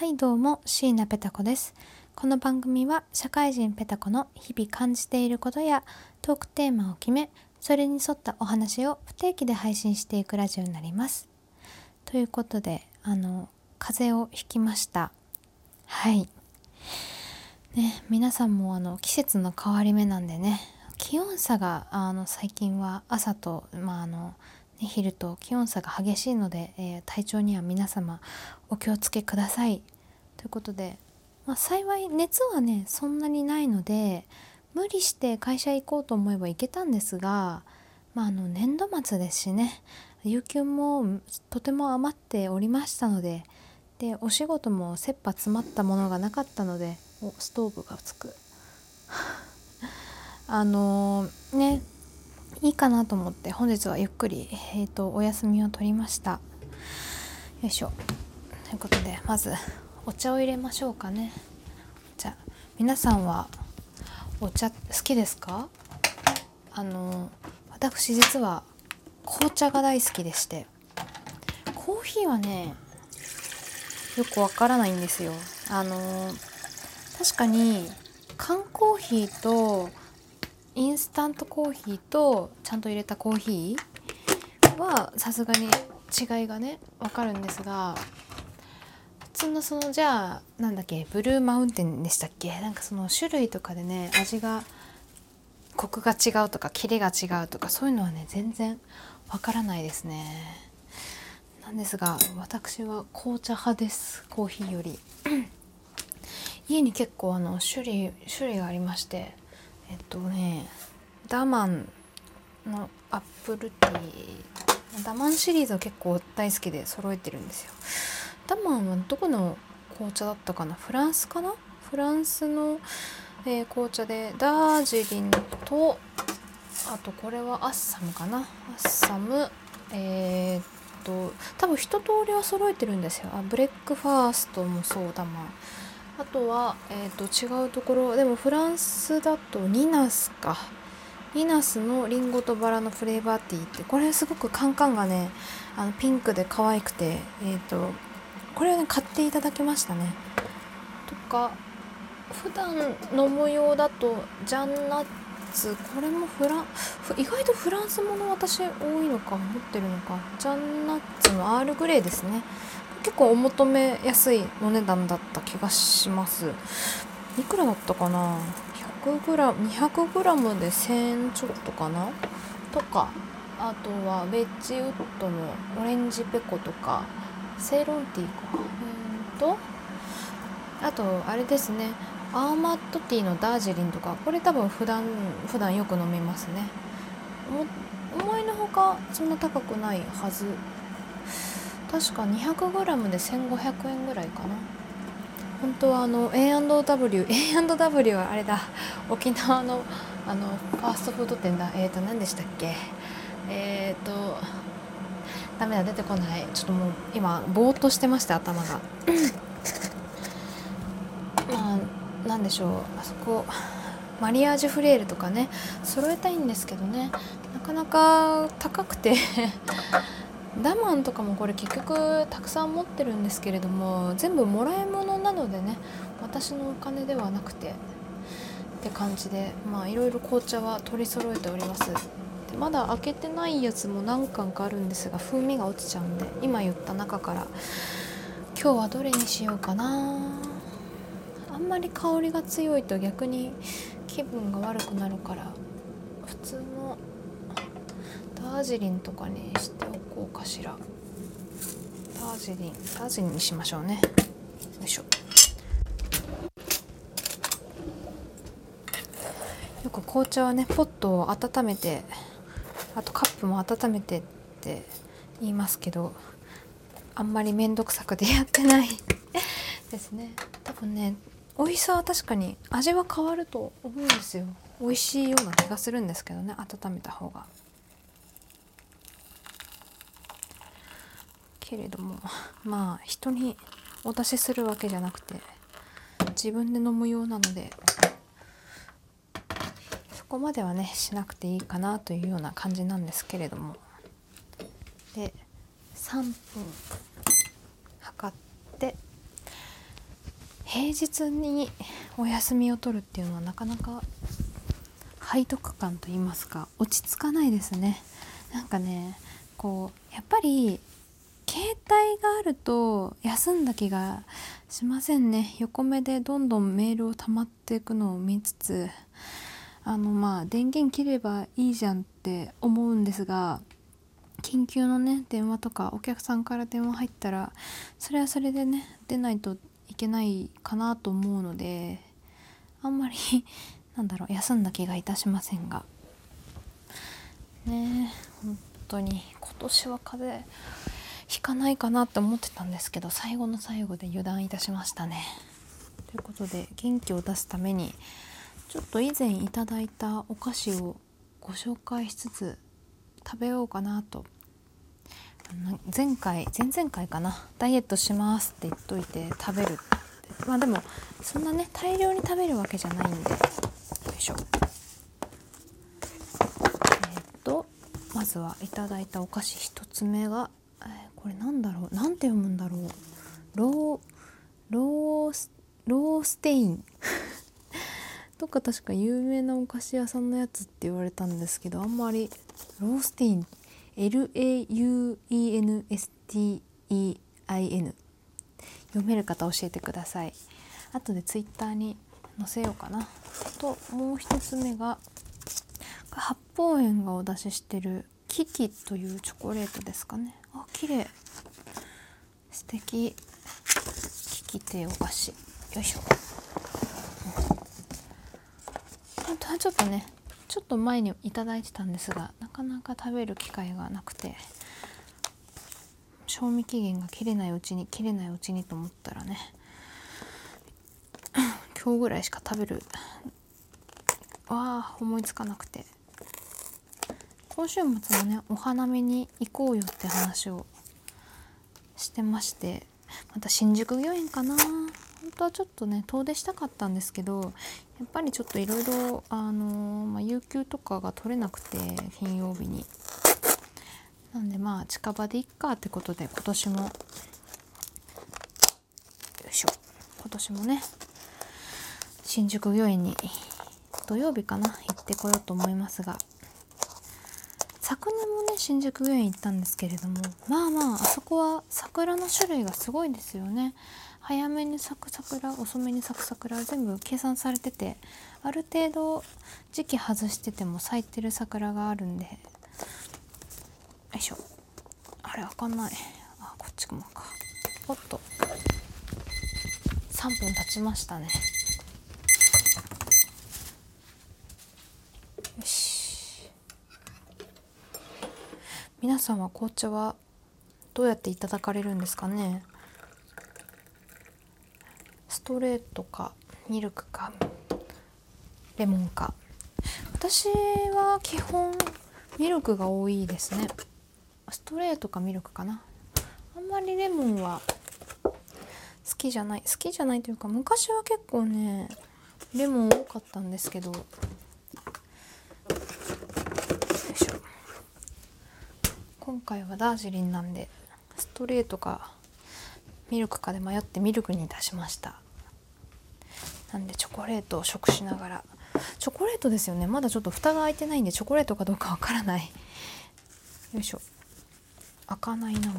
はいどうも、椎名ペタ子です。この番組は社会人ペタ子の日々感じていることやトークテーマを決め、それに沿ったお話を不定期で配信していくラジオになります。ということで風邪をひきました。はいね、皆さんも季節の変わり目なんでね、気温差が最近は朝と昼と気温差が激しいので、体調には皆様お気をつけくださいということで、幸い熱はねそんなにないので、無理して会社行こうと思えば行けたんですが、年度末ですしね、有給もとても余っておりましたので、でお仕事も切羽詰まったものがなかったので、ストーブがつくね、いいかなと思って本日はゆっくり、お休みを取りました。よいしょ。ということで、まずお茶を入れましょうかね。お茶、皆さんはお茶好きですか？私実は紅茶が大好きでして、コーヒーはねよくわからないんですよ。確かに缶コーヒーとインスタントコーヒーとちゃんと入れたコーヒーはさすがに違いがね分かるんですが、普通のじゃあブルーマウンテンでしたっけ、その種類とかでね、味がコクが違うとかキレが違うとか、そういうのはね全然分からないですね。なんですが私は紅茶派です、コーヒーより。家に結構種類がありまして、ダマンのアップルティー、ダマンシリーズは結構大好きで揃えてるんですよ。ダマンはどこの紅茶だったかな、フランスの、紅茶で、ダージリンと、あとこれはアッサムかな、多分一通りは揃えてるんですよ。ブレックファーストもそう、ダマン、あとは、違うところでもフランスだとニナスのリンゴとバラのフレーバーティーって、これすごくカンカンがねピンクで可愛くて、これをね買っていただきましたね。とか普段の模様だとジャンナッツ、これも意外とフランスもの私多いのか持ってるのか、ジャンナッツのアールグレーですね。結構お求めやすいお値段だった気がします。いくらだったかな、200g で1000ちょっとかなとか、あとはウェッジウッドのオレンジペコとかセイロンティーか、あとあれですね、アーマットティーのダージリンとか、これ多分普段よく飲みますね。思いのほかそんな高くないはず、確か 200g で1500円ぐらいかな。本当はA&W はあれだ、沖縄のファーストフード店だ、何でしたっけ、ダメだ出てこない、ちょっともう今ぼーっとしてました頭がなんでしょう、あそこマリアージュフレールとかね揃えたいんですけどね、なかなか高くてダマンとかもこれ結局たくさん持ってるんですけれども、全部もらい物なのでね、私のお金ではなくてって感じで、いろいろ紅茶は取り揃えております。でまだ開けてないやつも何缶かあるんですが、風味が落ちちゃうんで、今言った中から今日はどれにしようかな。あんまり香りが強いと逆に気分が悪くなるから、普通のダージリンとかにしておこうかしら。ダージリンにしましょうね。よいしょ。よく紅茶はねポットを温めて、あとカップも温めてって言いますけど、あんまり面倒くさくてやってないですね。多分ね美味しさは確かに味は変わると思うんですよ。美味しいような気がするんですけどね、温めた方が。けれども人にお出しするわけじゃなくて自分で飲むようなので、そこまではねしなくていいかなというような感じなんですけれども。で3分測って、平日にお休みを取るっていうのはなかなか背徳感といいますか落ち着かないですね。なんかねこうやっぱり携帯があると休んだ気がしませんね。横目でどんどんメールを溜まっていくのを見つつ電源切ればいいじゃんって思うんですが、緊急のね電話とかお客さんから電話入ったらそれはそれでね出ないといけないかなと思うので、あんまり休んだ気がいたしませんがね。本当に今年は風邪ひかないかなって思ってたんですけど、最後の最後で油断いたしましたね。ということで元気を出すためにちょっと以前いただいたお菓子をご紹介しつつ食べようかなと。前々回かな、ダイエットしますって言っといて食べるって、でもそんなね大量に食べるわけじゃないんで、よいしょ。まずはいただいたお菓子一つ目が、これなんだろう、なんて読むんだろう、ローステインどっか確か有名なお菓子屋さんのやつって言われたんですけど、あんまりローステイン LAUENSTEIN 読める方教えてください。後でツイッターに載せようかな。ともう一つ目が八芳園がお出ししてるキキというチョコレートですかね。あ、綺麗、素敵。キキというお菓子、よいしょ。ちょっとねちょっと前にいただいてたんですが、なかなか食べる機会がなくて、賞味期限が切れないうちにと思ったらね、今日ぐらいしか食べる思いつかなくて、今週末もねお花見に行こうよって話をしてまして、また新宿御苑かな。本当はちょっとね遠出したかったんですけど、やっぱりちょっといろいろ有給とかが取れなくて、金曜日になんで近場でいっかってことで、今年もね新宿御苑に土曜日かな行ってこようと思いますが、昨年もね新宿御苑行ったんですけれども、あそこは桜の種類がすごいですよね。早めに咲く桜、遅めに咲く桜、全部計算されてて、ある程度時期外してても咲いてる桜があるんで、よいしょ。あれ開かない。あ、こっちもか。おっと、3分経ちましたね。よし。皆さんは紅茶はどうやっていただかれるんですかね。ストレートかミルクかレモンか。私は基本ミルクが多いですね。ストレートかミルクかな。あんまりレモンは好きじゃないというか、昔は結構ねレモン多かったんですけど、よいしょ。今回はダージリンなんでストレートかミルクかで迷ってミルクに出しました。なんでチョコレートを食しながら、チョコレートですよね。まだちょっと蓋が開いてないんでチョコレートかどうかわからない。よいしょ。開かないな。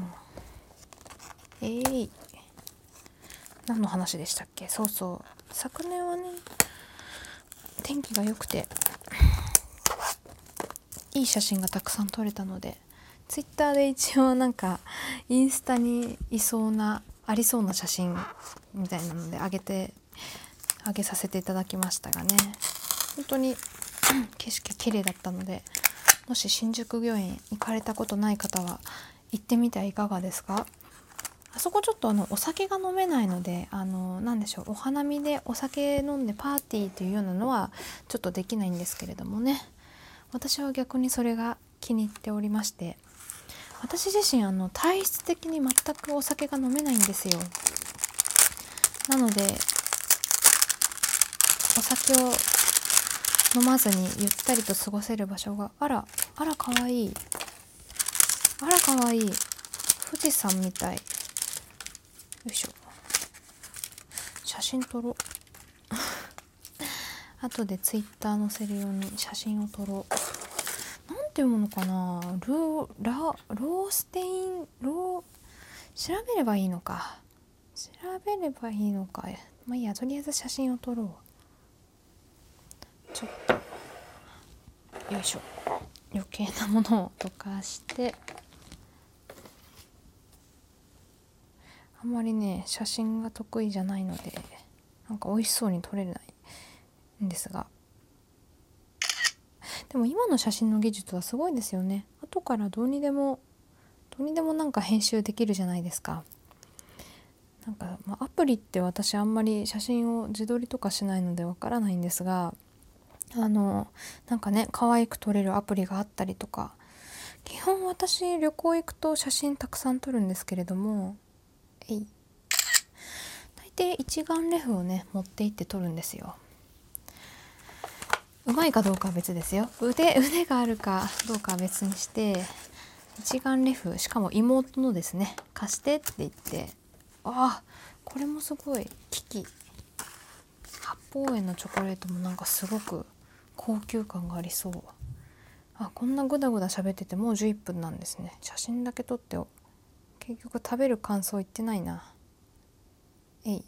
何の話でしたっけ。そう昨年はね天気が良くていい写真がたくさん撮れたので、ツイッターで一応インスタにありそうな写真みたいなので上げさせていただきましたがね、本当に景色綺麗だったので、もし新宿御苑行かれたことない方は行ってみてはいかがですか。あそこちょっとお酒が飲めないので、お花見でお酒飲んでパーティーというようなのはちょっとできないんですけれどもね、私は逆にそれが気に入っておりまして、私自身体質的に全くお酒が飲めないんですよ。なのでお酒を飲まずにゆったりと過ごせる場所が、あらかわいい富士山みたい。よいしょ。写真撮ろう後でツイッター載せるように写真を撮ろう。なんていうものかな、ローステイン、調べればいいのかまあいいや、とりあえず写真を撮ろう。ちょっとよいしょ、余計なものを溶かして。あんまりね写真が得意じゃないのでなんか美味しそうに撮れないんですが、でも今の写真の技術はすごいですよね。後からどうにでもなんか編集できるじゃないですか。なんか、まあ、アプリって私あんまり写真を自撮りとかしないのでわからないんですが、なんかね可愛く撮れるアプリがあったりとか。基本私旅行行くと写真たくさん撮るんですけれども、大抵一眼レフをね持って行って撮るんですよ。うまいかどうかは別ですよ。腕があるかどうかは別にして、一眼レフ、しかも妹のですね、貸してって言って、あ、これもすごい機器。八芳園のチョコレートもなんかすごく高級感がありそう。あ、こんなグダグダ喋っててもう11分なんですね。写真だけ撮って結局食べる感想言ってないな。よ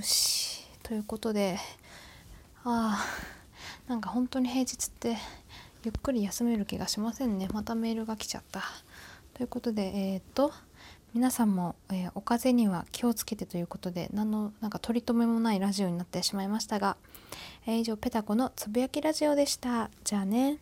し、ということで、なんか本当に平日ってゆっくり休める気がしませんね。またメールが来ちゃった。ということで、皆さんも、お風邪には気をつけてということで、なんか取り留めもないラジオになってしまいましたが、以上ペタコのつぶやきラジオでした。じゃあね。